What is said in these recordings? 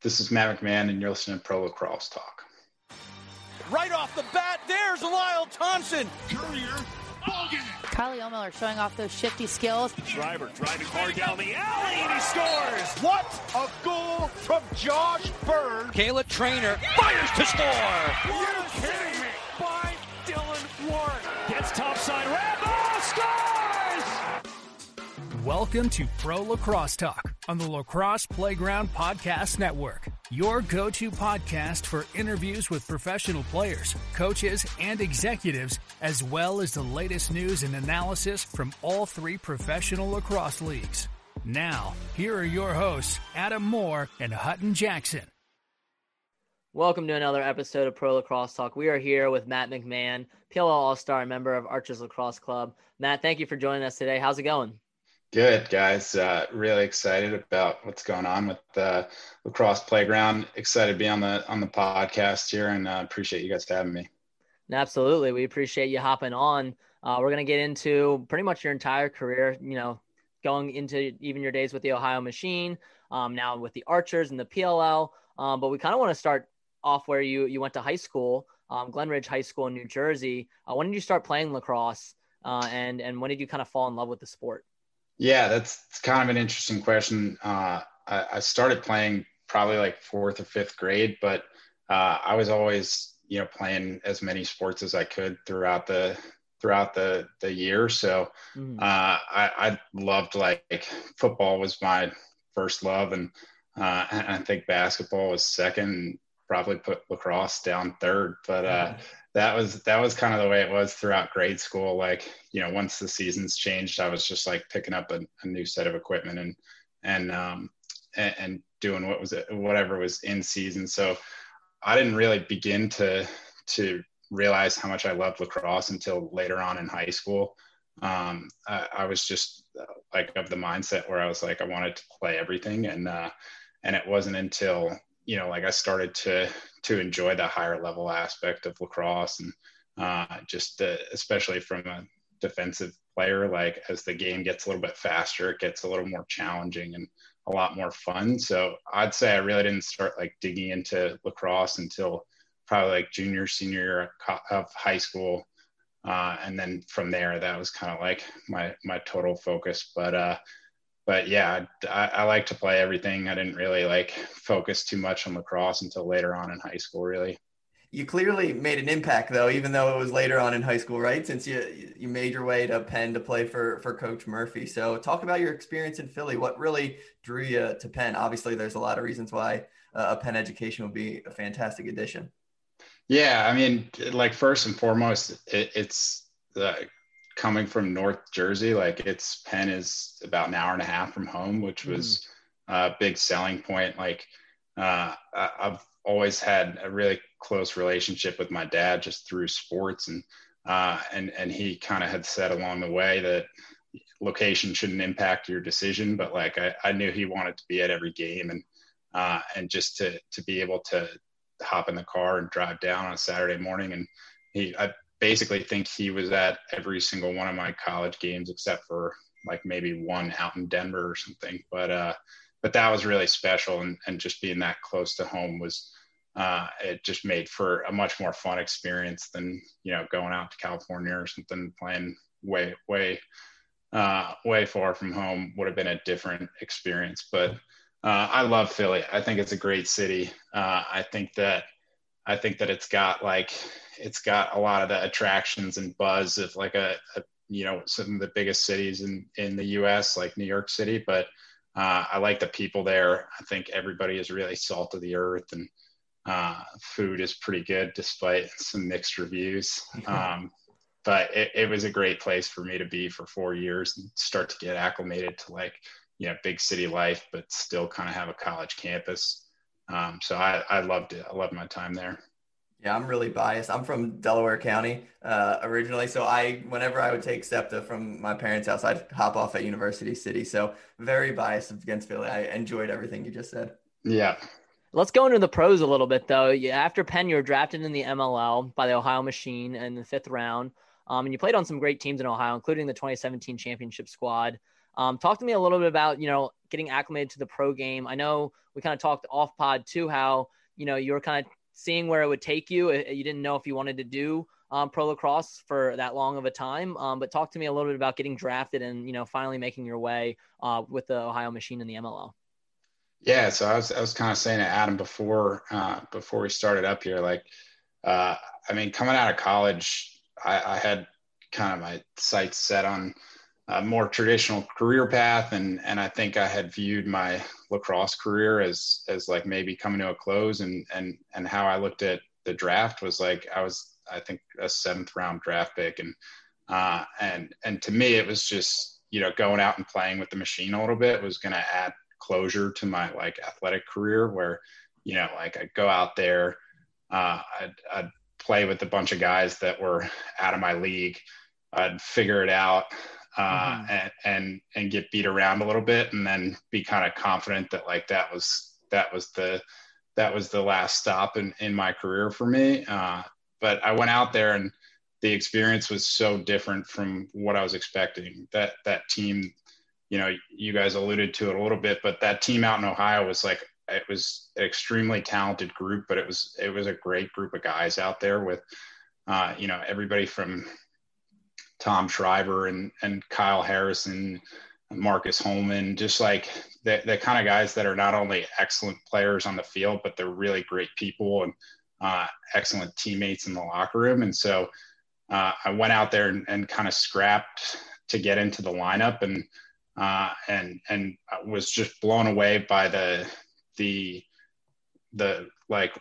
This is Matt McMahon, and you're listening to Pro Lacrosse Talk. Right off the bat, there's Lyle Thompson. Courier, ball game. Kylie O'Miller showing off those shifty skills. Schreiber driving hard down the alley, and he scores. What a goal from Josh Byrne. Kayla Trainer fires to score. Are you kidding me? By Dylan Warren. Gets topside, Rambo scores. Welcome to Pro Lacrosse Talk on the Lacrosse Playground Podcast Network. Your go-to podcast for interviews with professional players, coaches, and executives, as well as the latest news and analysis from all three professional lacrosse leagues. Now, here are your hosts, Adam Moore and Hutton Jackson. Welcome to another episode of Pro Lacrosse Talk. We are here with Matt McMahon, PLL All-Star and member of Archer's Lacrosse Club. Matt, thank you for joining us today. How's it going? Good, guys. Really excited about what's going on with the Lacrosse Playground. Excited to be on the podcast here, and appreciate you guys having me. Absolutely. We appreciate you hopping on. We're going to get into pretty much your entire career, you know, going into even your days with the Ohio Machine, now with the Archers and the PLL. But we kind of want to start off where you went to high school, Glenridge High School in New Jersey. When did you start playing lacrosse, and when did you kind of fall in love with the sport? Yeah, that's kind of an interesting question. I started playing probably like fourth or fifth grade, but I was always, you know, playing as many sports as I could throughout the year. So I loved, like, football was my first love, and I think basketball was second. Probably put lacrosse down third, but that was kind of the way it was throughout grade school. Like, you know, once the seasons changed, I was just like picking up a new set of equipment and doing whatever was in season. So I didn't really begin to realize how much I loved lacrosse until later on in high school. I was just like of the mindset where I was like, I wanted to play everything. And it wasn't until, you know, like I started to enjoy the higher level aspect of lacrosse, and especially from a defensive player, like as the game gets a little bit faster, it gets a little more challenging and a lot more fun. So I'd say I really didn't start like digging into lacrosse until probably like junior, senior year of high school. And then from there, that was kind of like my total focus. But yeah, I like to play everything. I didn't really like focus too much on lacrosse until later on in high school, really. You clearly made an impact though, even though it was later on in high school, right? Since you made your way to Penn to play for Coach Murphy. So talk about your experience in Philly. What really drew you to Penn? Obviously, there's a lot of reasons why a Penn education would be a fantastic addition. Yeah, I mean, like first and foremost, it's coming from North Jersey, like Penn is about an hour and a half from home, which was a big selling point. Like I've always had a really close relationship with my dad just through sports, and he kind of had said along the way that location shouldn't impact your decision, but like I knew he wanted to be at every game, and just to be able to hop in the car and drive down on a Saturday morning, and I basically think he was at every single one of my college games except for like maybe one out in Denver or something. But that was really special. And just being that close to home was, it just made for a much more fun experience than, you know, going out to California or something, playing way far from home would have been a different experience. But I love Philly. I think it's a great city. I think that it's got a lot of the attractions and buzz of like you know, some of the biggest cities in the US, like New York City, but I like the people there. I think everybody is really salt of the earth, and food is pretty good despite some mixed reviews. But it was a great place for me to be for 4 years and start to get acclimated to, like, you know, big city life, but still kind of have a college campus. So I loved it. I loved my time there. Yeah, I'm really biased. I'm from Delaware County originally. So whenever I would take SEPTA from my parents' house, I'd hop off at University City. So very biased against Philly. I enjoyed everything you just said. Yeah. Let's go into the pros a little bit, though. After Penn, you were drafted in the MLL by the Ohio Machine in the fifth round. And you played on some great teams in Ohio, including the 2017 championship squad. Talk to me a little bit about, getting acclimated to the pro game. I know we kind of talked off pod too, how, you were kind of seeing where it would take you. You didn't know if you wanted to do pro lacrosse for that long of a time. But talk to me a little bit about getting drafted and, finally making your way with the Ohio Machine and the MLL. Yeah. So I was kind of saying to Adam before we started up here, coming out of college, I had kind of my sights set on a more traditional career path. And I think I had viewed my lacrosse career as like maybe coming to a close, and how I looked at the draft was like, I think a 7th round draft pick. And to me, it was just, going out and playing with the machine a little bit was going to add closure to my athletic career where, I'd go out there, I'd play with a bunch of guys that were out of my league. I'd figure it out. And get beat around a little bit, and then be kind of confident that that was the last stop in my career for me. But I went out there, and the experience was so different from what I was expecting. That team, you guys alluded to it a little bit, but that team out in Ohio was it was an extremely talented group, but it was a great group of guys out there with, everybody from Tom Schreiber and Kyle Harrison, Marcus Holman, just the kind of guys that are not only excellent players on the field, but they're really great people and excellent teammates in the locker room. And so I went out there and kind of scrapped to get into the lineup, and I was just blown away by the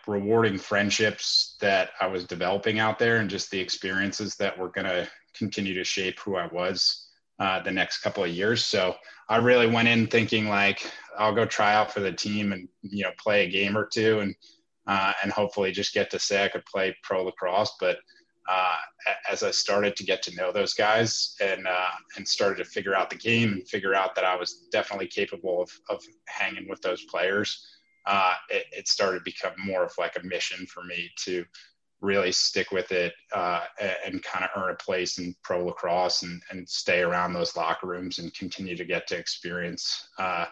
rewarding friendships that I was developing out there, and just the experiences that were going to continue to shape who I was the next couple of years. So I really went in thinking I'll go try out for the team and, play a game or two and hopefully just get to say I could play pro lacrosse. But as I started to get to know those guys and started to figure out the game and figure out that I was definitely capable of hanging with those players, it started to become more of a mission for me to really stick with it and kind of earn a place in pro lacrosse and stay around those locker rooms and continue to get to experience, the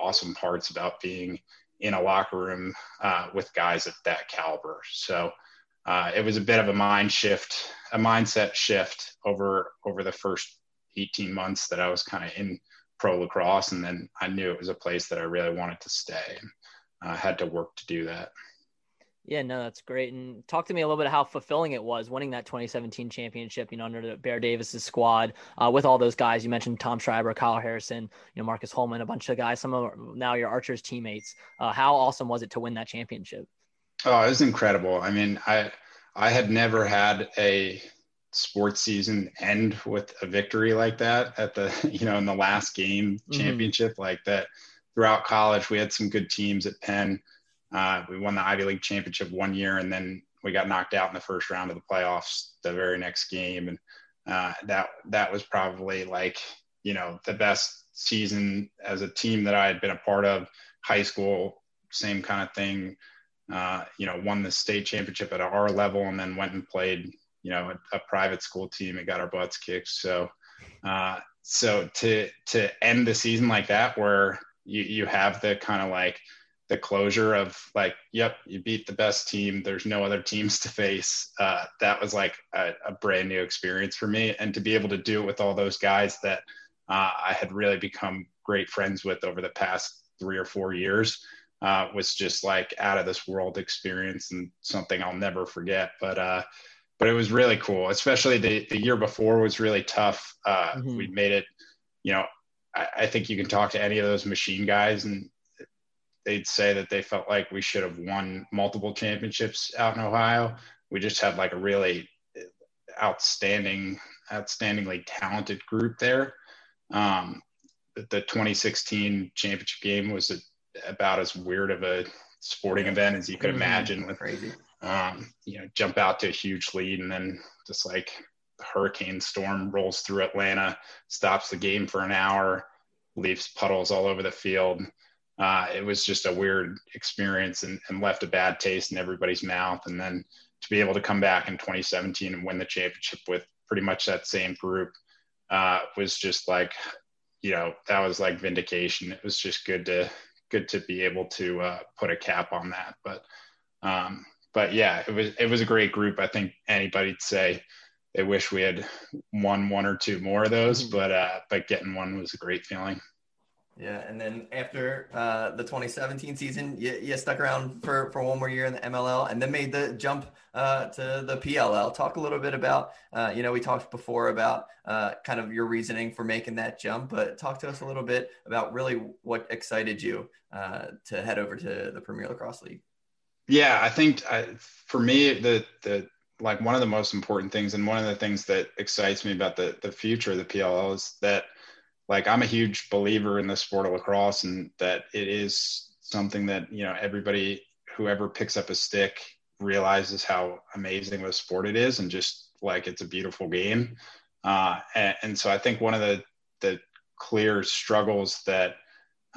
awesome parts about being in a locker room with guys of that caliber. So it was a bit of a mindset shift over the first 18 months that I was kind of in pro lacrosse. And then I knew it was a place that I really wanted to stay. I had to work to do that. Yeah, no, that's great. And talk to me a little bit of how fulfilling it was winning that 2017 championship, under the Bear Davis's squad with all those guys. You mentioned Tom Schreiber, Kyle Harrison, Marcus Holman, a bunch of guys, some of them now your Archer's teammates. How awesome was it to win that championship? Oh, it was incredible. I mean, I had never had a sports season end with a victory like that at the, in the last game championship like that. Throughout college, we had some good teams at Penn. We won the Ivy League championship one year, and then we got knocked out in the first round of the playoffs the very next game. And that was probably the best season as a team that I had been a part of. High school, same kind of thing, won the state championship at our level, and then went and played, a private school team and got our butts kicked. So to end the season like that, where you have the kind of the closure of yep, you beat the best team. There's no other teams to face. That was a brand new experience for me. And to be able to do it with all those guys that I had really become great friends with over the past 3 or 4 years was just out of this world experience and something I'll never forget. But it was really cool, especially the year before was really tough. We made it, I think you can talk to any of those machine guys and they'd say that they felt like we should have won multiple championships out in Ohio. We just had a really outstandingly talented group there. The 2016 championship game was about as weird of a sporting event as you could imagine. With crazy, jump out to a huge lead and then just the hurricane storm rolls through Atlanta, stops the game for an hour, leaves puddles all over the field. It was just a weird experience and left a bad taste in everybody's mouth. And then to be able to come back in 2017 and win the championship with pretty much that same group was just like, you know, that was like vindication. It was just good to be able to put a cap on that. But yeah, it was a great group. I think anybody'd say they wish we had won one or two more of those, but getting one was a great feeling. Yeah. And then after the 2017 season, you stuck around for one more year in the MLL and then made the jump to the PLL. Talk a little bit about, we talked before about kind of your reasoning for making that jump, but talk to us a little bit about really what excited you to head over to the Premier Lacrosse League. Yeah, I think for me, the like one of the most important things and one of the things that excites me about the future of the PLL is that, like, I'm a huge believer in the sport of lacrosse and that it is something that, you know, everybody, whoever picks up a stick realizes how amazing of a sport it is. And just like, it's a beautiful game. And so I think one of the clear struggles that,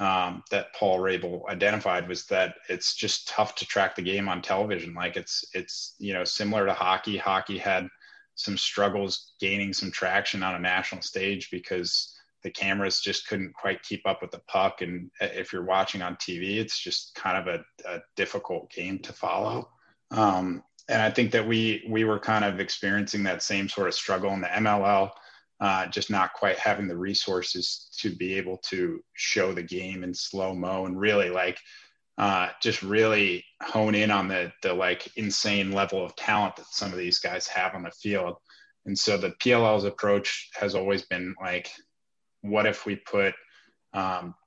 that Paul Rabel identified was that it's just tough to track the game on television. Like it's, you know, similar to hockey. Hockey had some struggles gaining some traction on a national stage because the cameras just couldn't quite keep up with the puck. And if you're watching on TV, it's just kind of a difficult game to follow. And I think that we were kind of experiencing that same sort of struggle in the MLL, just not quite having the resources to be able to show the game in slow-mo and really like just really hone in on the like insane level of talent that some of these guys have on the field. And so the PLL's approach has always been like, what if we put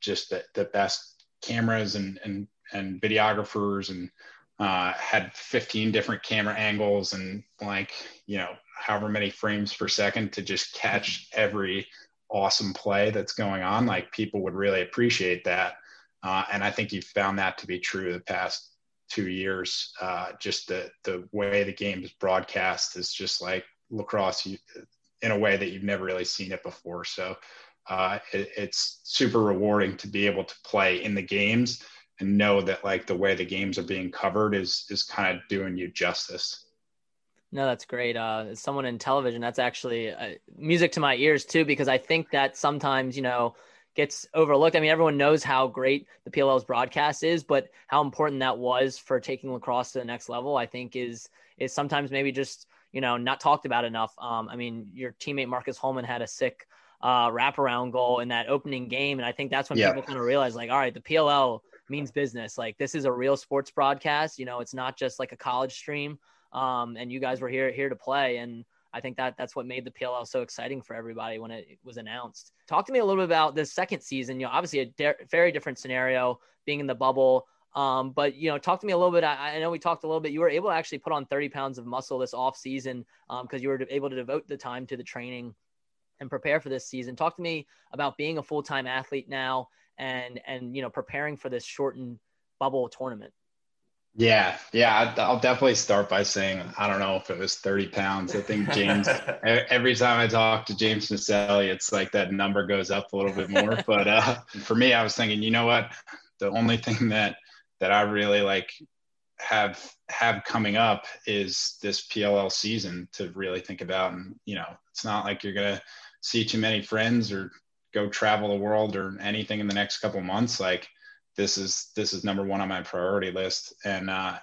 just the best cameras and videographers and had 15 different camera angles and like, you know, however many frames per second to just catch every awesome play that's going on. Like people would really appreciate that. And I think you found that to be true the past 2 years. Just the way the game is broadcast is just like lacrosse in a way that you've never really seen it before. So it's super rewarding to be able to play in the games and know that like the way the games are being covered is kind of doing you justice. No, that's great. As someone in television, that's actually music to my ears too, because I think that sometimes, you know, gets overlooked. I mean, everyone knows how great the PLL's broadcast is, but how important that was for taking lacrosse to the next level, I think is sometimes maybe just, you know, not talked about enough. I mean, your teammate Marcus Holman had a sick wraparound goal in that opening game. And I think that's when people kind of realize like, all right, the PLL means business. Like this is a real sports broadcast, you know, it's not just like a college stream. And you guys were here to play. And I think that's what made the PLL so exciting for everybody when it was announced. Talk to me a little bit about this second season, you know, obviously a very different scenario being in the bubble. But, you know, talk to me a little bit. I know we talked a little bit, you were able to actually put on 30 pounds of muscle this off season, cause you were able to devote the time to the training and prepare for this season. Talk to me about being a full-time athlete now and, you know, preparing for this shortened bubble tournament. Yeah. I'll definitely start by saying, I don't know if it was 30 pounds. I think James, every time I talk to James Naselli, it's like that number goes up a little bit more. But for me, I was thinking, you know what, the only thing that I really like have coming up is this PLL season to really think about. And, you know, it's not like you're going to see too many friends or go travel the world or anything in the next couple of months. Like this is number one on my priority list. And I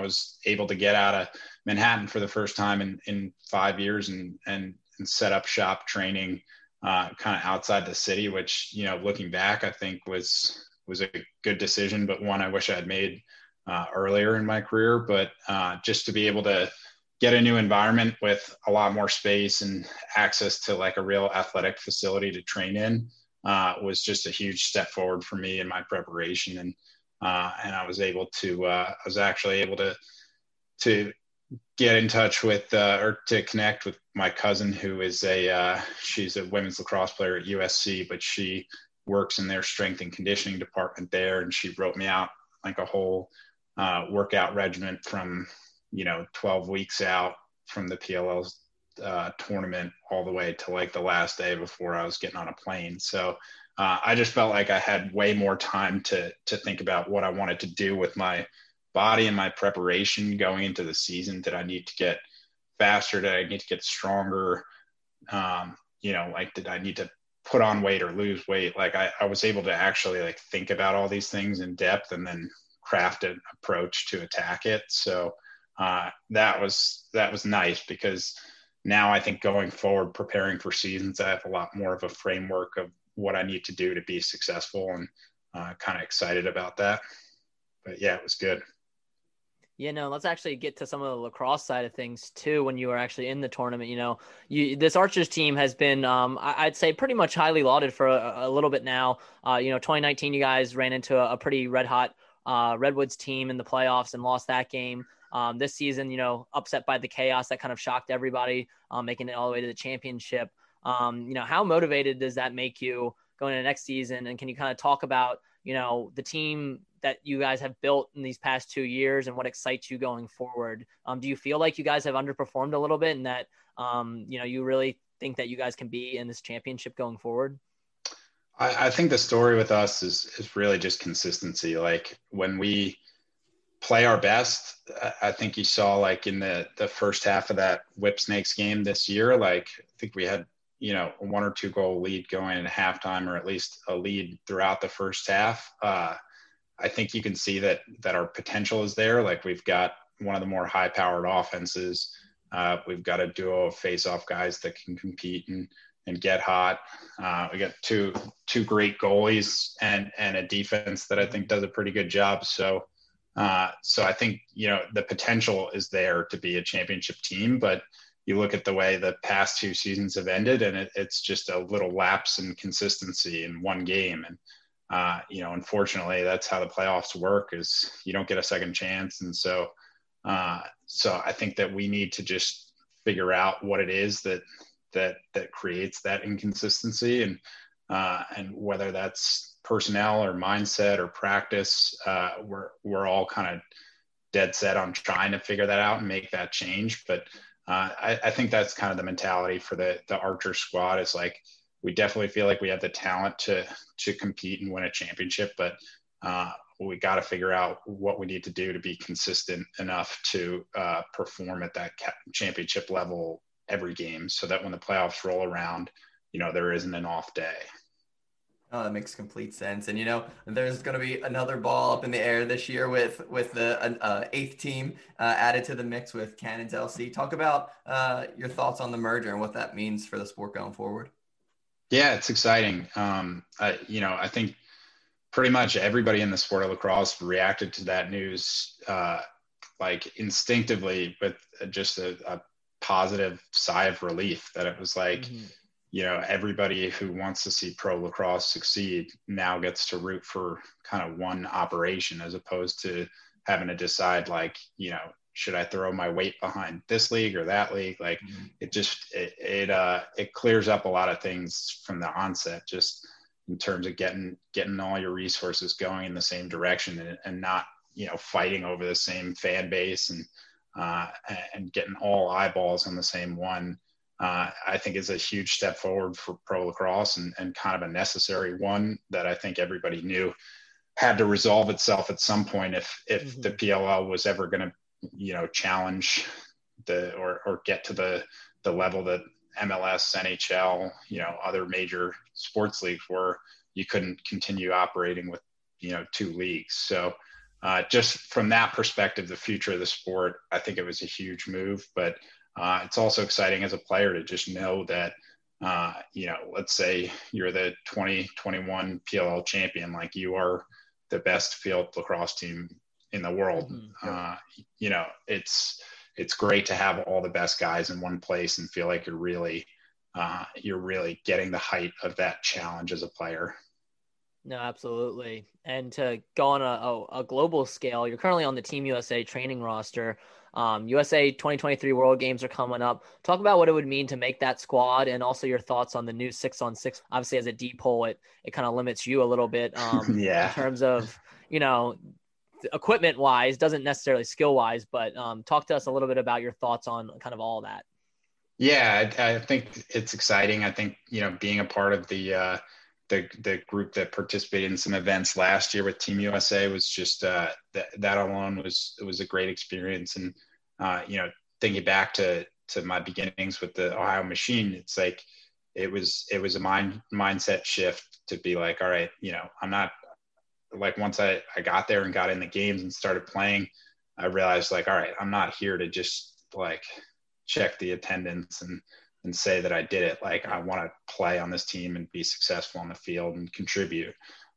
was able to get out of Manhattan for the first time in 5 years and set up shop training kind of outside the city, which, you know, looking back, I think was a good decision, but one I wish I had made earlier in my career, but just to be able to get a new environment with a lot more space and access to like a real athletic facility to train in was just a huge step forward for me in my preparation. And I was able to, I was actually able to get in touch with, or to connect with my cousin who is she's a women's lacrosse player at USC, but she works in their strength and conditioning department there. And she wrote me out like a whole workout regimen from, you know, 12 weeks out from the PLL's tournament all the way to like the last day before I was getting on a plane. So I just felt like I had way more time to think about what I wanted to do with my body and my preparation going into the season. Did I need to get faster? Did I need to get stronger? you know, like, did I need to put on weight or lose weight? Like I was able to actually like think about all these things in depth and then craft an approach to attack it. So that was nice, because now I think going forward, preparing for seasons, I have a lot more of a framework of what I need to do to be successful, and kind of excited about that. But yeah, it was good. Yeah, no, let's actually get to some of the lacrosse side of things too. When you were actually in the tournament, you know, this Archers team has been, I'd say, pretty much highly lauded for a little bit now. 2019, you guys ran into a pretty red hot Redwoods team in the playoffs and lost that game. This season, you know, upset by the chaos that kind of shocked everybody, making it all the way to the championship. How motivated does that make you going into next season? And can you kind of talk about, you know, the team that you guys have built in these past 2 years and what excites you going forward? Do you feel like you guys have underperformed a little bit and that, you really think that you guys can be in this championship going forward? I think the story with us is really just consistency. Like when we play our best, I think you saw like in the first half of that Whip Snakes game this year, like I think we had, a 1 or 2 goal lead going into halftime, or at least a lead throughout the first half. I think you can see that our potential is there. Like we've got one of the more high powered offenses. We've got a duo of face off guys that can compete and get hot. We got two great goalies and a defense that I think does a pretty good job. So I think, the potential is there to be a championship team, but you look at the way the past 2 seasons have ended, and it's just a little lapse in consistency in one game. And, unfortunately, that's how the playoffs work, is you don't get a second chance. And so I think that we need to just figure out what it is that creates that inconsistency, and whether that's personnel or mindset or practice, we're all kind of dead set on trying to figure that out and make that change. But I think that's kind of the mentality for the Archer squad, is like, we definitely feel like we have the talent to compete and win a championship, but we got to figure out what we need to do to be consistent enough to perform at that championship level every game, so that when the playoffs roll around, there isn't an off day. Oh, that makes complete sense. And, there's going to be another ball up in the air this year with the eighth team added to the mix with Cannons LC. Talk about your thoughts on the merger and what that means for the sport going forward. Yeah, it's exciting. I think pretty much everybody in the sport of lacrosse reacted to that news instinctively with just a positive sigh of relief, that it was like, mm-hmm. Everybody who wants to see pro lacrosse succeed now gets to root for kind of one operation, as opposed to having to decide like, should I throw my weight behind this league or that league? Like mm-hmm. it clears up a lot of things from the onset, just in terms of getting all your resources going in the same direction and not, fighting over the same fan base and getting all eyeballs on the same one. I think is a huge step forward for pro lacrosse, and kind of a necessary one that I think everybody knew had to resolve itself at some point if mm-hmm. the PLL was ever going to, challenge or get to the level that MLS, NHL, other major sports leagues were. You couldn't continue operating with, 2 leagues. So just from that perspective, the future of the sport, I think it was a huge move, but it's also exciting as a player to just know that, let's say you're the 2021 PLL champion, like you are the best field lacrosse team in the world. Mm-hmm. It's great to have all the best guys in one place and feel like you're really getting the height of that challenge as a player. No, absolutely. And to go on a global scale, you're currently on the Team USA training roster. USA 2023 World Games are coming up. Talk about what it would mean to make that squad, and also your thoughts on the new 6-on-6. Obviously, as a D pole, it kind of limits you a little bit yeah. in terms of, equipment wise, doesn't necessarily skill wise, but talk to us a little bit about your thoughts on kind of all that. Yeah, I think it's exciting. I think, being a part of the group that participated in some events last year with Team USA was just that alone was a great experience. And thinking back to my beginnings with the Ohio Machine, it's like it was a mindset shift to be like, all right, you know, I'm not like, once I got there and got in the games and started playing, I realized like, all right, I'm not here to just like check the attendance and say that I did it. Like, I want to play on this team and be successful on the field and contribute.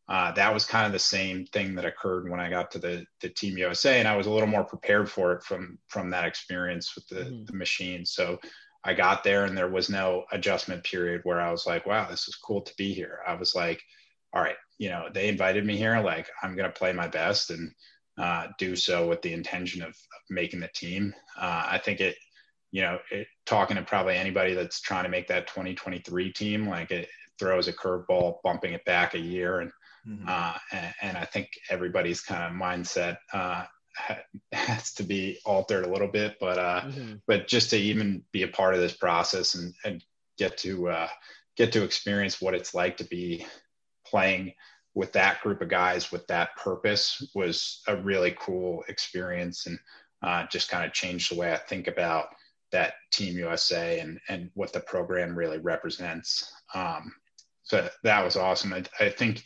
That was kind of the same thing that occurred when I got to the Team USA, and I was a little more prepared for it from that experience with the machine. So I got there and there was no adjustment period where I was like, wow, this is cool to be here. I was like, all right, you know, they invited me here. Like, I'm going to play my best and do so with the intention of making the team. I think it, you know, talking to probably anybody that's trying to make that 2023 team, like it throws a curveball, bumping it back a year. And I think everybody's kind of mindset has to be altered a little bit, but just to even be a part of this process and get to experience what it's like to be playing with that group of guys with that purpose was a really cool experience, and just kind of changed the way I think about that Team USA and what the program really represents. So that was awesome. I think,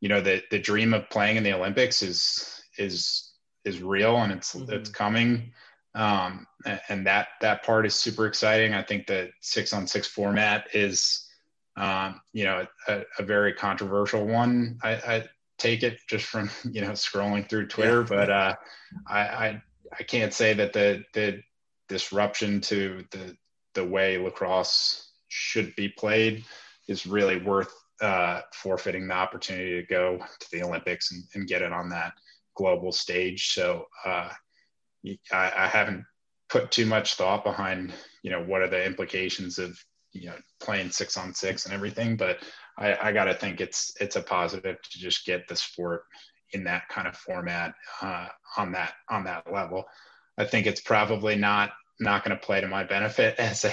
you know, the dream of playing in the Olympics is real, and it's coming. And that part is super exciting. I think the 6-on-6 format is, you know, a very controversial one. I take it just from, you know, scrolling through Twitter, but I can't say that the disruption to the way lacrosse should be played is really worth forfeiting the opportunity to go to the Olympics and get it on that global stage. So I haven't put too much thought behind, you know, what are the implications of, you know, playing 6-on-6 and everything, but I got to think it's a positive to just get the sport in that kind of format on that level. I think it's probably not going to play to my benefit as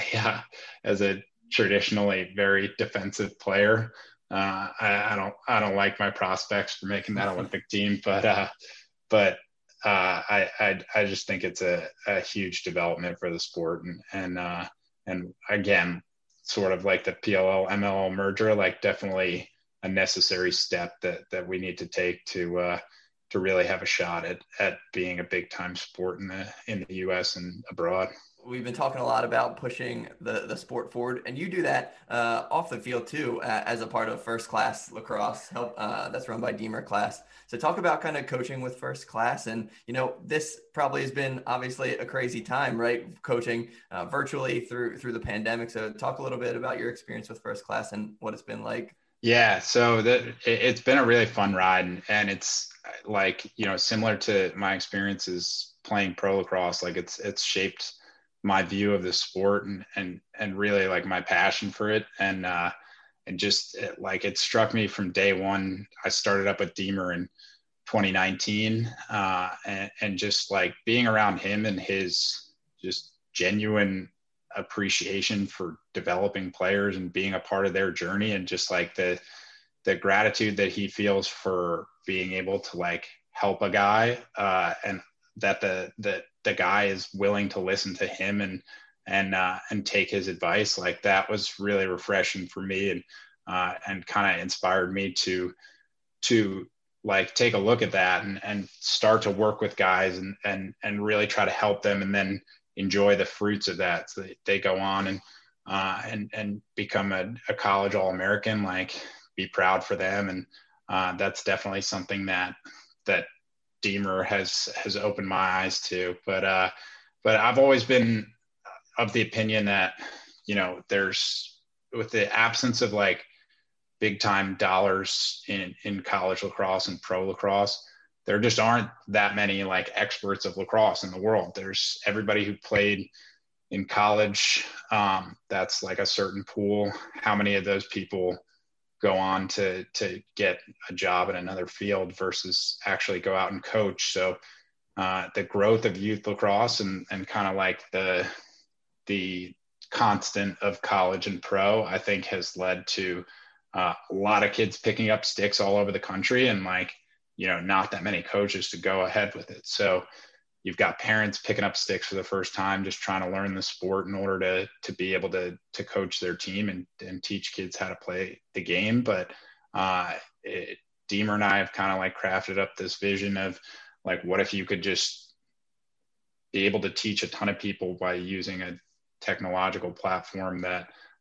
a traditionally very defensive player. I don't like my prospects for making that Olympic team, but I just think it's a huge development for the sport. And again, sort of like the PLL MLL merger, like definitely a necessary step that we need to take to really have a shot at being a big time sport in the US and abroad. We've been talking a lot about pushing the sport forward, and you do that off the field too, as a part of First Class Lacrosse Help, that's run by Deemer Class. So talk about kind of coaching with First Class, and, you know, this probably has been obviously a crazy time, right? Coaching virtually through the pandemic. So talk a little bit about your experience with First Class and what it's been like. Yeah, so it's been a really fun ride, and it's like, you know, similar to my experiences playing pro lacrosse, like it's shaped my view of the sport and really like my passion for it. And just like, it struck me from day one. I started up with Deemer in 2019 and just like being around him and his just genuine appreciation for developing players and being a part of their journey. And just like the gratitude that he feels for being able to like help a guy and that the guy is willing to listen to him and take his advice. Like, that was really refreshing for me and kind of inspired me to like take a look at that and start to work with guys and really try to help them and then enjoy the fruits of that. So they go on and become a college All-American, like be proud for them. And that's definitely something that Deemer has opened my eyes to, but I've always been of the opinion that, you know, there's, with the absence of like big time dollars in college lacrosse and pro lacrosse, there just aren't that many like experts of lacrosse in the world. There's everybody who played in college. That's like a certain pool. How many of those people go on to get a job in another field versus actually go out and coach? So the growth of youth lacrosse and kind of like the constant of college and pro, I think has led to a lot of kids picking up sticks all over the country and like, you know, not that many coaches to go ahead with it. So You've got parents picking up sticks for the first time, just trying to learn the sport in order to be able to coach their team and teach kids how to play the game. But Deemer and I have kind of like crafted up this vision of like, what if you could just be able to teach a ton of people by using a technological platform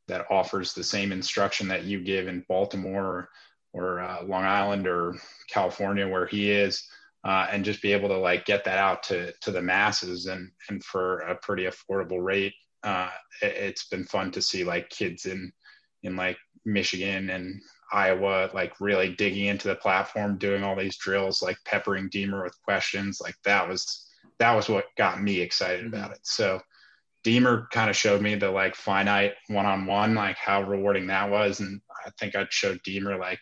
that offers the same instruction that you give in Baltimore or Long Island or California where he is, and just be able to like get that out to the masses and for a pretty affordable rate. It's been fun to see like kids in like Michigan and Iowa, like really digging into the platform, doing all these drills, like peppering Deemer with questions. Like that was what got me excited about it. So Deemer kind of showed me the like finite one-on-one, like how rewarding that was. And I think I'd show Deemer like,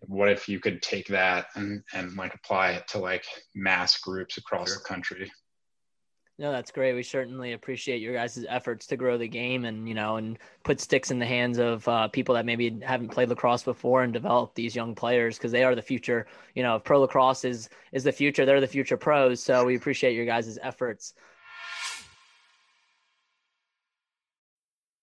what if you could take that and like apply it to like mass groups across the country? No, that's great. We certainly appreciate your guys' efforts to grow the game and, you know, and put sticks in the hands of people that maybe haven't played lacrosse before and develop these young players, because they are the future. You know, if pro lacrosse is the future, they're the future pros. So we appreciate your guys' efforts.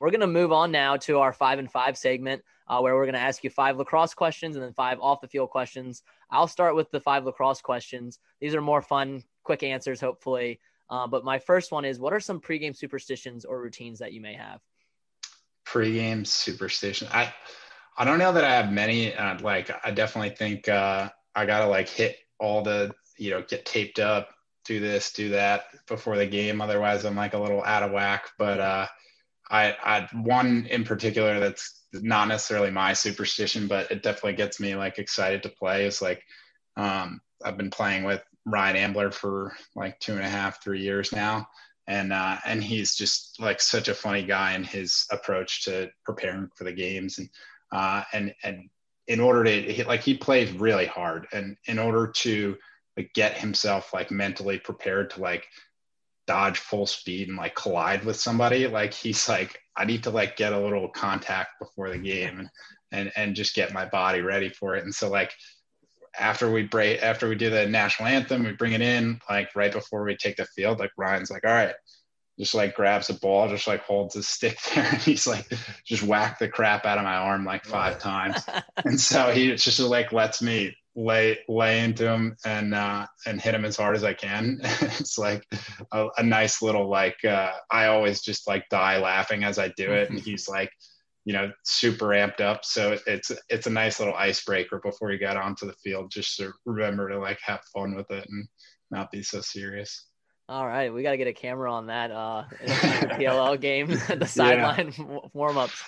We're going to move on now to our 5 and 5 segment, where we're going to ask you 5 lacrosse questions and then 5 off the field questions. I'll start with the 5 lacrosse questions. These are more fun, quick answers, hopefully. But my first one is, what are some pregame superstitions or routines that you may have? Pregame superstition. I don't know that I have many. I definitely think I got to like hit all the, you know, get taped up, do this, do that before the game. Otherwise I'm like a little out of whack, but I one in particular that's not necessarily my superstition, but it definitely gets me like excited to play. It's like I've been playing with Ryan Ambler for like 2.5-3 years now, and he's just like such a funny guy in his approach to preparing for the games, and in order to like, he plays really hard, and in order to like get himself like mentally prepared to like dodge full speed and like collide with somebody, like he's like, I need to like get a little contact before the game and just get my body ready for it. And so like after we do the national anthem, we bring it in like right before we take the field, like Ryan's like, all right, just like grabs a ball, just like holds his stick there, and he's like, just whack the crap out of my arm like 5 times. And so he just like lets me lay into him and hit him as hard as I can. It's like a nice little like I always just like die laughing as I do it, and he's like, you know, super amped up. So it's a nice little icebreaker before you got onto the field, just to remember to like have fun with it and not be so serious. All right, we got to get a camera on that in the PLL game, the sideline warm-ups.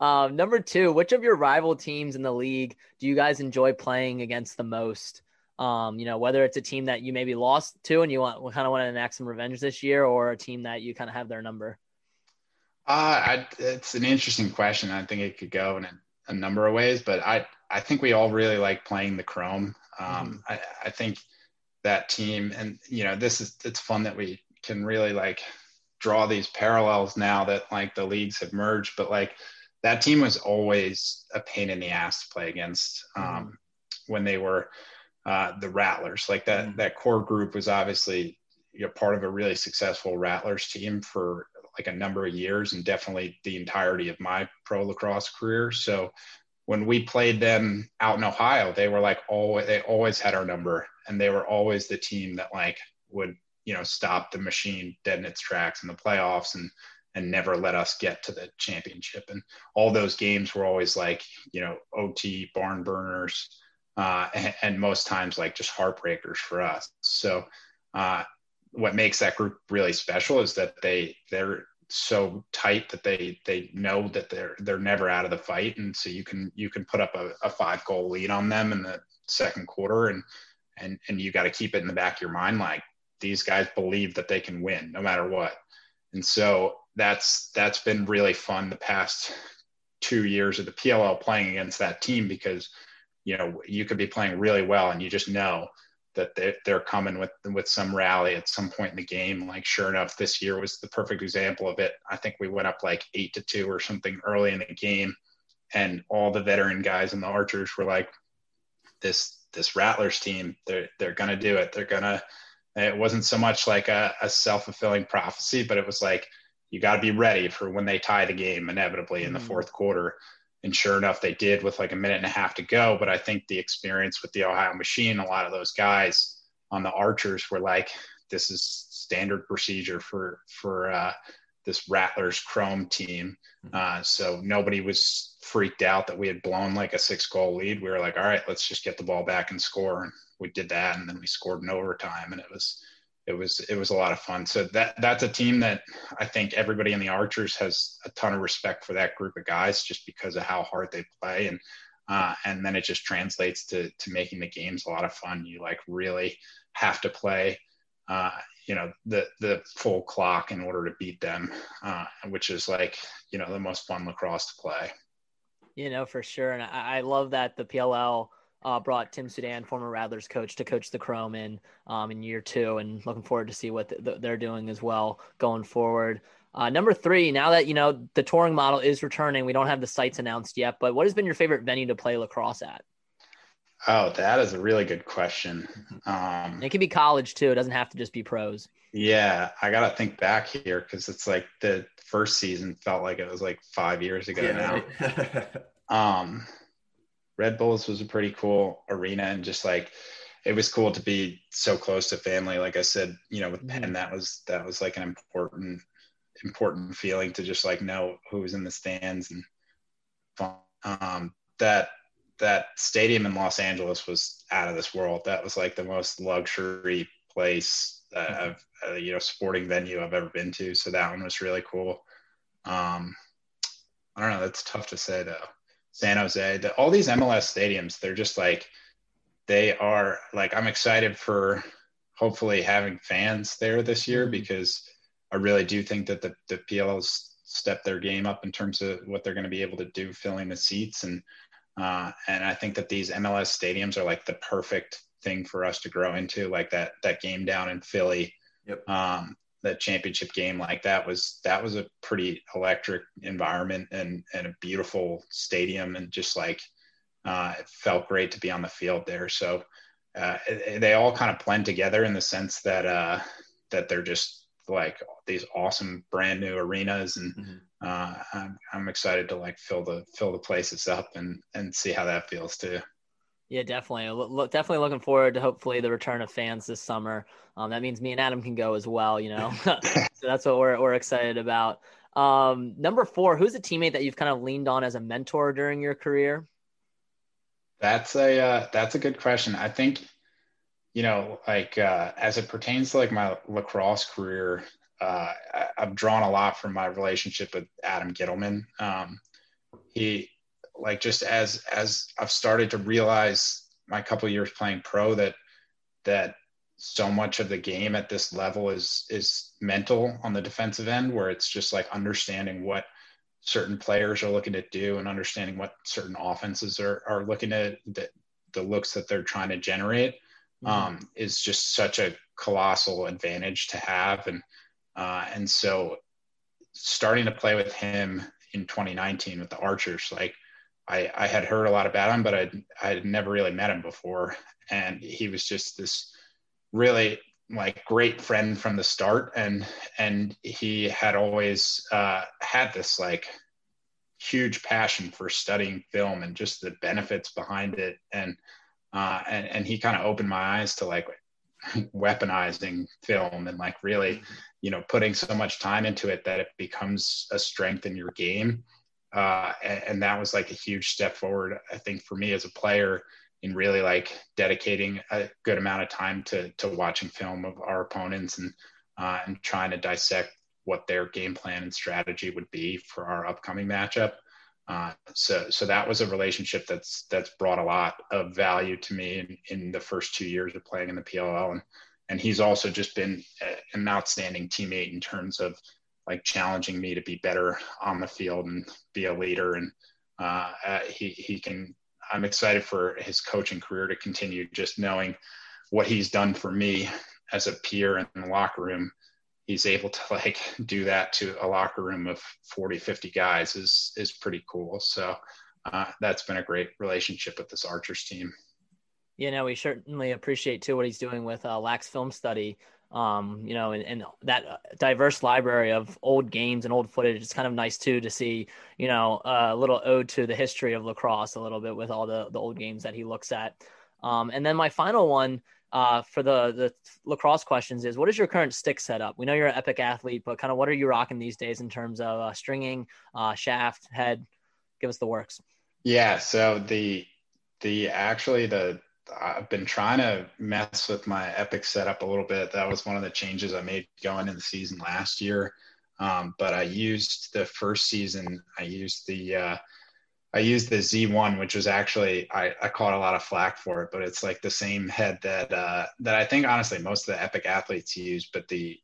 Number 2, which of your rival teams in the league do you guys enjoy playing against the most? You know, whether it's a team that you maybe lost to and you want to enact some revenge this year, or a team that you kind of have their number. It's an interesting question. I think it could go in a number of ways, but I think we all really like playing the Chrome. I think that team, and you know, it's fun that we can really like draw these parallels now that like the leagues have merged, but like, that team was always a pain in the ass to play against when they were the Rattlers. Like that core group was obviously, you know, part of a really successful Rattlers team for like a number of years, and definitely the entirety of my pro lacrosse career. So when we played them out in Ohio, they were like they always had our number, and they were always the team that like would, you know, stop the machine dead in its tracks in the playoffs and never let us get to the championship. And all those games were always like, you know, OT barn burners, and most times like just heartbreakers for us. So what makes that group really special is that they're so tight that they know that they're never out of the fight. And so you can put up a 5-goal lead on them in the second quarter, and And you got to keep it in the back of your mind. Like, these guys believe that they can win no matter what. And so that's been really fun the past 2 years of the PLL playing against that team, because, you know, you could be playing really well and you just know that they're coming with some rally at some point in the game. Like, sure enough, this year was the perfect example of it. I think we went up like 8-2 or something early in the game, and all the veteran guys and the Archers were like, this Rattlers team, they're going to do it. It wasn't so much like a self-fulfilling prophecy, but it was like, you got to be ready for when they tie the game inevitably in the fourth quarter. And sure enough, they did, with like a minute and a half to go. But I think the experience with the Ohio Machine, a lot of those guys on the Archers were like, this is standard procedure for this Rattlers Chrome team. So nobody was freaked out that we had blown like a 6-goal lead. We were like, all right, let's just get the ball back and score. And we did that. And then we scored in overtime, and it was a lot of fun. So that's a team that I think everybody in the Archers has a ton of respect for, that group of guys, just because of how hard they play. And then it just translates to making the games a lot of fun. You like really have to play, you know, the full clock in order to beat them, which is like, you know, the most fun lacrosse to play. You know, for sure. And I love that the PLL brought Tim Sudan, former Rattlers coach, to coach the Chrome in year 2, and looking forward to see what they're doing as well going forward. Number 3, now that, you know, the touring model is returning, we don't have the sites announced yet, but what has been your favorite venue to play lacrosse at? Oh, that is a really good question. It can be college too. It doesn't have to just be pros. Yeah. I got to think back here, 'cause it's like the first season felt like it was like 5 years ago now. Red Bulls was a pretty cool arena, and just like, it was cool to be so close to family. Like I said, you know, with Penn, that was like an important feeling to just like know who was in the stands. And that stadium in Los Angeles was out of this world. That was like the most luxury place, you know, sporting venue I've ever been to. So that one was really cool. I don't know. That's tough to say though. San Jose, all these MLS stadiums, they're just like, they are like, I'm excited for hopefully having fans there this year, because I really do think that the PLLs stepped their game up in terms of what they're going to be able to do, filling the seats. And I think that these MLS stadiums are like the perfect thing for us to grow into, like that game down in Philly. Yep. That championship game, like that was a pretty electric environment and a beautiful stadium, and just like it felt great to be on the field there. So they all kind of blend together in the sense that that they're just like these awesome brand new arenas, and I'm excited to like fill the places up and see how that feels too. Yeah, definitely. Definitely looking forward to hopefully the return of fans this summer. That means me and Adam can go as well, you know. So that's what we're excited about. Number 4, who's a teammate that you've kind of leaned on as a mentor during your career? That's a good question. I think, you know, like as it pertains to like my lacrosse career, I've drawn a lot from my relationship with Adam Gittleman. He, like, just as I've started to realize my couple of years playing pro that so much of the game at this level is mental on the defensive end, where it's just like understanding what certain players are looking to do and understanding what certain offenses are looking at, the looks that they're trying to generate is just such a colossal advantage to have. And so starting to play with him in 2019 with the Archers, like, I had heard a lot about him, but I had never really met him before. And he was just this really like great friend from the start. And he had always had this like huge passion for studying film and just the benefits behind it. And he kind of opened my eyes to like weaponizing film and like really, you know, putting so much time into it that it becomes a strength in your game. And that was like a huge step forward, I think, for me as a player, in really like dedicating a good amount of time to watching film of our opponents and trying to dissect what their game plan and strategy would be for our upcoming matchup. So that was a relationship that's brought a lot of value to me in the first 2 years of playing in the PLL. And he's also just been an outstanding teammate in terms of like challenging me to be better on the field and be a leader. And I'm excited for his coaching career to continue, just knowing what he's done for me as a peer in the locker room. He's able to like do that to a locker room of 40, 50 guys is pretty cool. So that's been a great relationship with this Archers team. You know, we certainly appreciate too what he's doing with Lax Film Study, you know, and that diverse library of old games and old footage. It's kind of nice too to see, you know, a little ode to the history of lacrosse a little bit with all the old games that he looks at. And then my final one, for the lacrosse questions is, what is your current stick setup? We know you're an Epic athlete, but kind of what are you rocking these days in terms of stringing, shaft, head? Give us the works. Yeah. So I've been trying to mess with my Epic setup a little bit. That was one of the changes I made going into the season last year. But I used the Z1, which was actually, I caught a lot of flack for it, but it's like the same head that I think honestly most of the Epic athletes use, but the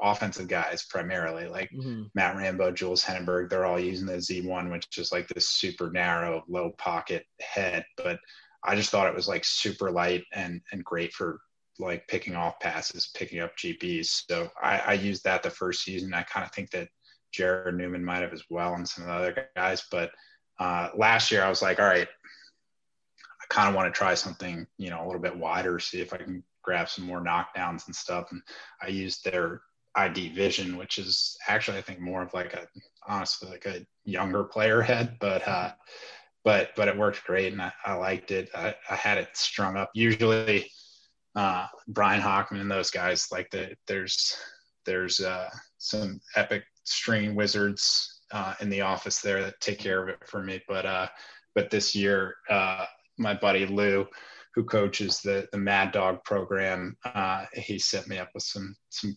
offensive guys primarily, like Matt Rambo, Jules Hennenberg, they're all using the Z1, which is like this super narrow, low pocket head. But I just thought it was like super light and great for like picking off passes, picking up GPs. So I used that the first season. I kind of think that Jared Newman might have as well, and some of the other guys, but last year I was like, all right, I kind of want to try something, you know, a little bit wider, see if I can grab some more knockdowns and stuff. And I used their ID Vision, which is actually, I think, more of like a younger player head, but it worked great. And I liked it. I had it strung up. Usually Brian Hockman and those guys, like there's some Epic string wizards in the office there that take care of it for me. But this year, my buddy Lou, who coaches the Mad Dog program, he set me up with some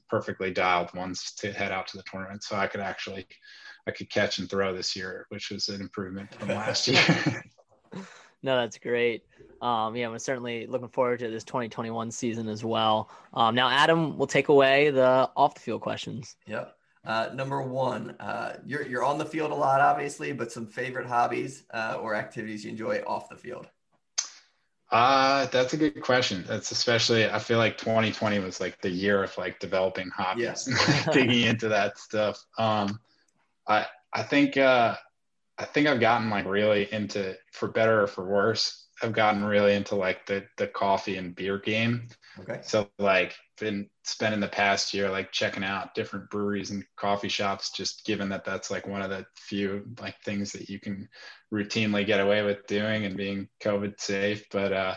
perfectly dialed ones to head out to the tournament. So I could catch and throw this year, which was an improvement from last year. No, that's great. Yeah, we're certainly looking forward to this 2021 season as well. Now Adam will take away the off the field questions. Yep. Number one, you're on the field a lot, obviously, but some favorite hobbies or activities you enjoy off the field? That's a good question. That's especially, I feel like 2020 was like the year of like developing hobbies, and digging into that stuff. I think I've gotten like really into, for better or for worse, I've gotten really into like the coffee and beer game. Okay. So like been spending the past year, like checking out different breweries and coffee shops, just given that that's like one of the few like things that you can routinely get away with doing and being COVID safe. But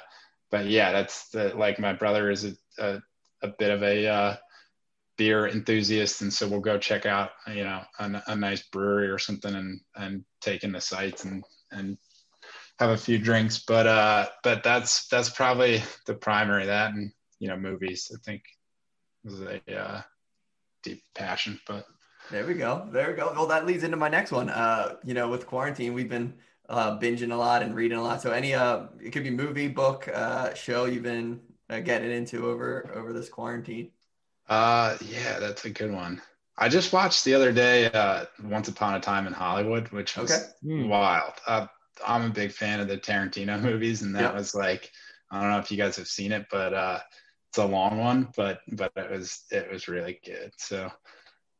yeah, that's like my brother is a bit of a beer enthusiast. And so we'll go check out, you know, a nice brewery or something and take in the sights and have a few drinks, but that's probably the primary, that and, you know, movies, I think, is a deep passion. But there we go. Well, that leads into my next one. You know, with quarantine, we've been binging a lot and reading a lot. So any it could be movie, book, show you've been getting into over this quarantine. Yeah, that's a good one. I just watched the other day Once Upon a Time in Hollywood, which was wild. I'm a big fan of the Tarantino movies, and that was like, I don't know if you guys have seen it, but it's a long one, but it was really good. So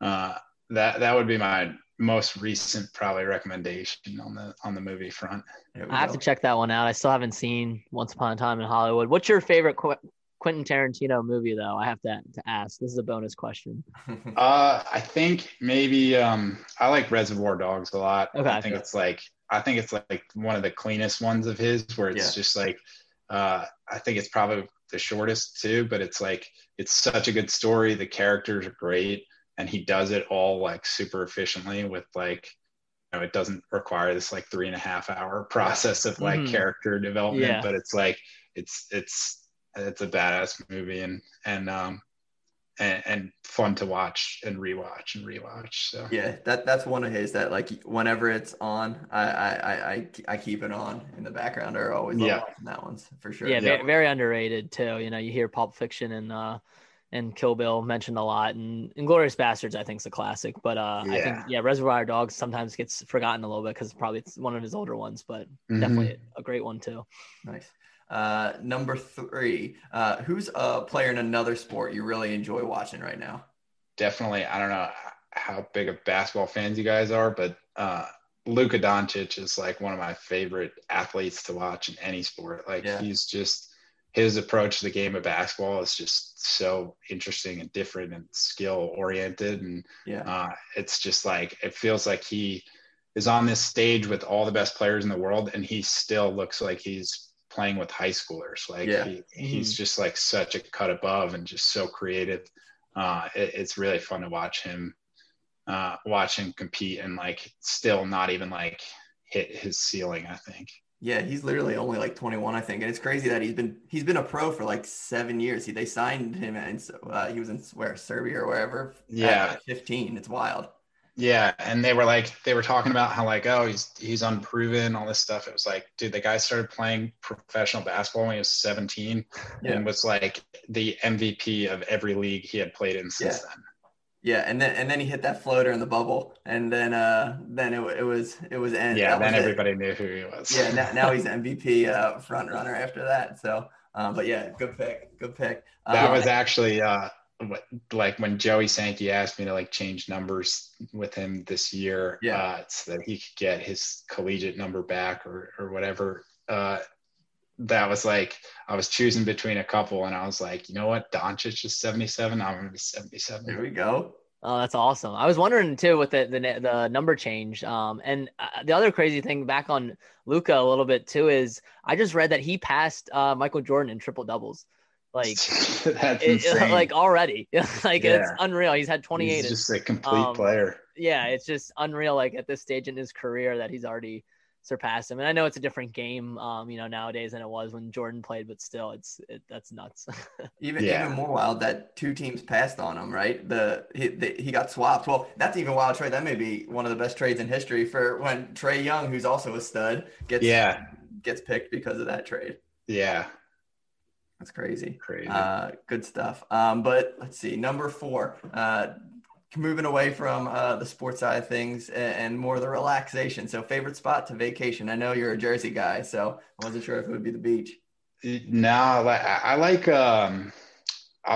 that would be my most recent probably recommendation on the movie front. I have to check that one out. I still haven't seen Once Upon a Time in Hollywood. What's your favorite Quentin Tarantino movie, though? I have to ask. This is a bonus question. I think maybe I like Reservoir Dogs a lot. Okay, I think it's like one of the cleanest ones of his, where it's just like, I think it's probably the shortest too, but it's like, it's such a good story. The characters are great. And he does it all like super efficiently with like, you know, it doesn't require this like 3.5 hour process of like character development, but it's like, it's a badass movie. And and fun to watch and rewatch and rewatch. So yeah, that's one of his that, like, whenever it's on, I keep it on in the background. I always love watching that one for sure. Yeah, yeah, very underrated too. You know, you hear Pulp Fiction and Kill Bill mentioned a lot, and Inglourious Bastards I think is a classic, but I think Reservoir Dogs sometimes gets forgotten a little bit because probably it's one of his older ones, but definitely a great one too. Nice. Number three, who's a player in another sport you really enjoy watching right now? Definitely. I don't know how big of basketball fans you guys are, but Luka Doncic is like one of my favorite athletes to watch in any sport. Like he's just, his approach to the game of basketball is just so interesting and different and skill oriented. And it's just like, it feels like he is on this stage with all the best players in the world, and he still looks like he's playing with high schoolers. Like he's just like such a cut above and just so creative. It's really fun to watch him compete and like still not even like hit his ceiling, I think. Yeah, he's literally only like 21, I think, and it's crazy that he's been a pro for like 7 years. They signed him, and so he was in Serbia or wherever. Yeah, at 15. It's wild. Yeah, and they were talking about how like, oh, he's unproven, all this stuff. It was like, dude, the guy started playing professional basketball when he was 17, and was like the MVP of every league he had played in since then. Yeah, and then he hit that floater in the bubble, and then it was end. Yeah, then everybody knew who he was. Yeah, now he's MVP front runner after that. So, but yeah, good pick. That was actually. Like when Joey Sankey asked me to like change numbers with him this year, so that he could get his collegiate number back or whatever, that was like, I was choosing between a couple, and I was like, you know what, Doncic is 77, I'm gonna be 77. Here we go. Oh, that's awesome. I was wondering too with the number change. And the other crazy thing back on Luka a little bit too is I just read that he passed Michael Jordan in triple doubles. Like that's insane. Like already, like it's unreal. He's had 28. He's just a complete player. Yeah, it's just unreal. Like at this stage in his career, that he's already surpassed him. And I know it's a different game, you know, nowadays than it was when Jordan played, but still, that's nuts. Even more wild that two teams passed on him, right? He got swapped. Well, that's even wild trade. That may be one of the best trades in history for when Trae Young, who's also a stud, gets picked because of that trade. Yeah. That's crazy. Good stuff. But let's see, number four, moving away from the sports side of things and more the relaxation. So favorite spot to vacation. I know you're a Jersey guy, so I wasn't sure if it would be the beach. No, I like, I've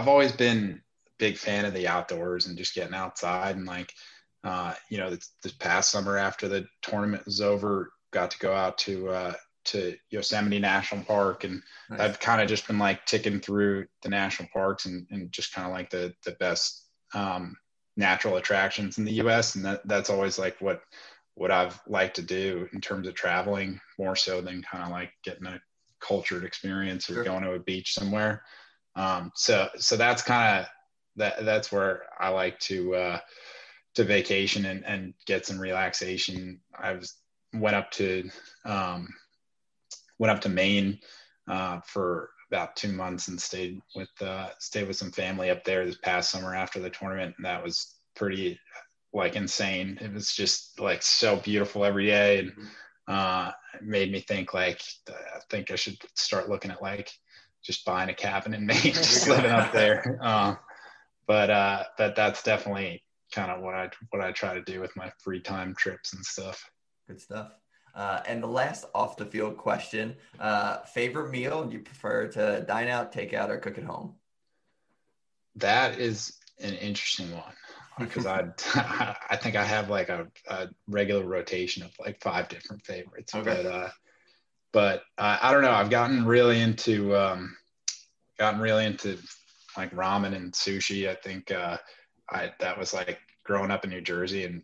always been a big fan of the outdoors and just getting outside, and like, you know, this past summer after the tournament was over, got to go out to Yosemite National Park, and nice. I've kind of just been like ticking through the national parks and just kind of like the best natural attractions in the US, and that's always like what I've liked to do in terms of traveling, more so than kind of like getting a cultured experience or going to a beach somewhere. So that's kind of that's where I like to vacation and get some relaxation. I went up to Maine for about 2 months and stayed with some family up there this past summer after the tournament. And that was pretty like insane. It was just like so beautiful every day. And it made me think like, I think I should start looking at like just buying a cabin in Maine, just living up there. But that's definitely kind of what I try to do with my free time, trips and stuff. Good stuff. And the last off the field question, favorite meal? Do you prefer to dine out, take out, or cook at home? That is an interesting one, because I think I have like a regular rotation of like 5 different favorites. Okay. But I don't know. I've gotten really into like ramen and sushi. I think that was like growing up in New Jersey, and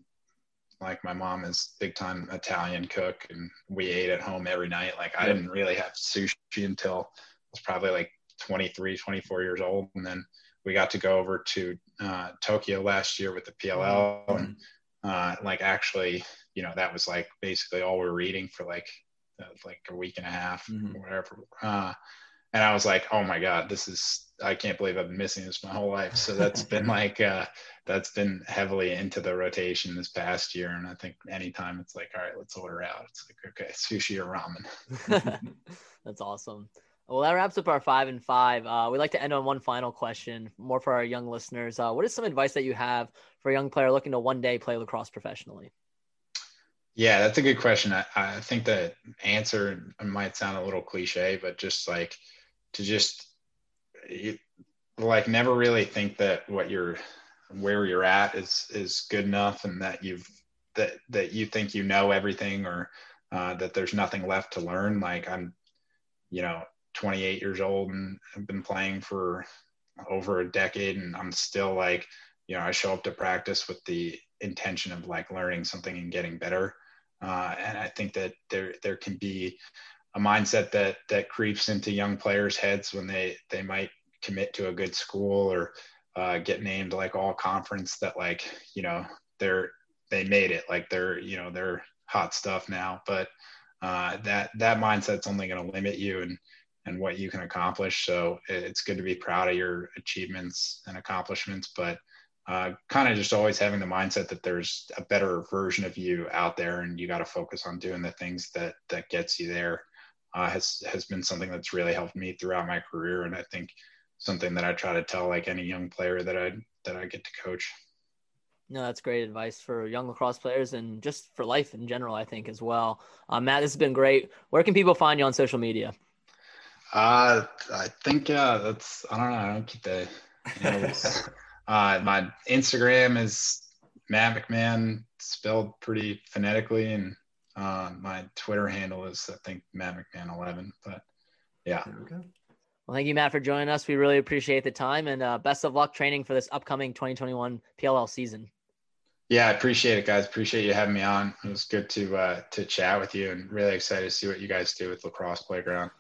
like my mom is big time Italian cook, and we ate at home every night. Like I didn't really have sushi until I was probably like 23, 24 years old. And then we got to go over to Tokyo last year with the PLL. And like, actually, you know, that was like basically all we were eating for like a week and a half or whatever. And I was like, oh my God, this is I can't believe I've been missing this my whole life. So that's been like, that's been heavily into the rotation this past year. And I think anytime it's like, all right, let's order out. It's like, okay, sushi or ramen. That's awesome. Well, that wraps up our 5 and 5. We'd like to end on one final question, more for our young listeners. What is some advice that you have for a young player looking to one day play lacrosse professionally? Yeah, that's a good question. I think the answer might sound a little cliche, but just like to never really think that where you're at is good enough, and that that you think you know everything, or that there's nothing left to learn. Like I'm 28 years old and I've been playing for over a decade, and I'm still like, I show up to practice with the intention of like learning something and getting better. And I think that there can be a mindset that creeps into young players' heads when they might commit to a good school or get named like all conference, that like, they made it, like they're hot stuff now, but that mindset's only going to limit you and what you can accomplish. So it's good to be proud of your achievements and accomplishments, but kind of just always having the mindset that there's a better version of you out there, and you got to focus on doing the things that gets you there has been something that's really helped me throughout my career. And I think something that I try to tell like any young player that I get to coach. No, that's great advice for young lacrosse players and just for life in general, I think as well. Matt, this has been great. Where can people find you on social media? I think that's, I don't know. I don't keep the my Instagram is Matt McMahon, spelled pretty phonetically, and my Twitter handle is, I think, Matt McMahon 11. But yeah. Okay. Well, thank you, Matt, for joining us. We really appreciate the time, and best of luck training for this upcoming 2021 PLL season. Yeah, I appreciate it, guys. Appreciate you having me on. It was good to chat with you, and really excited to see what you guys do with Lacrosse Playground.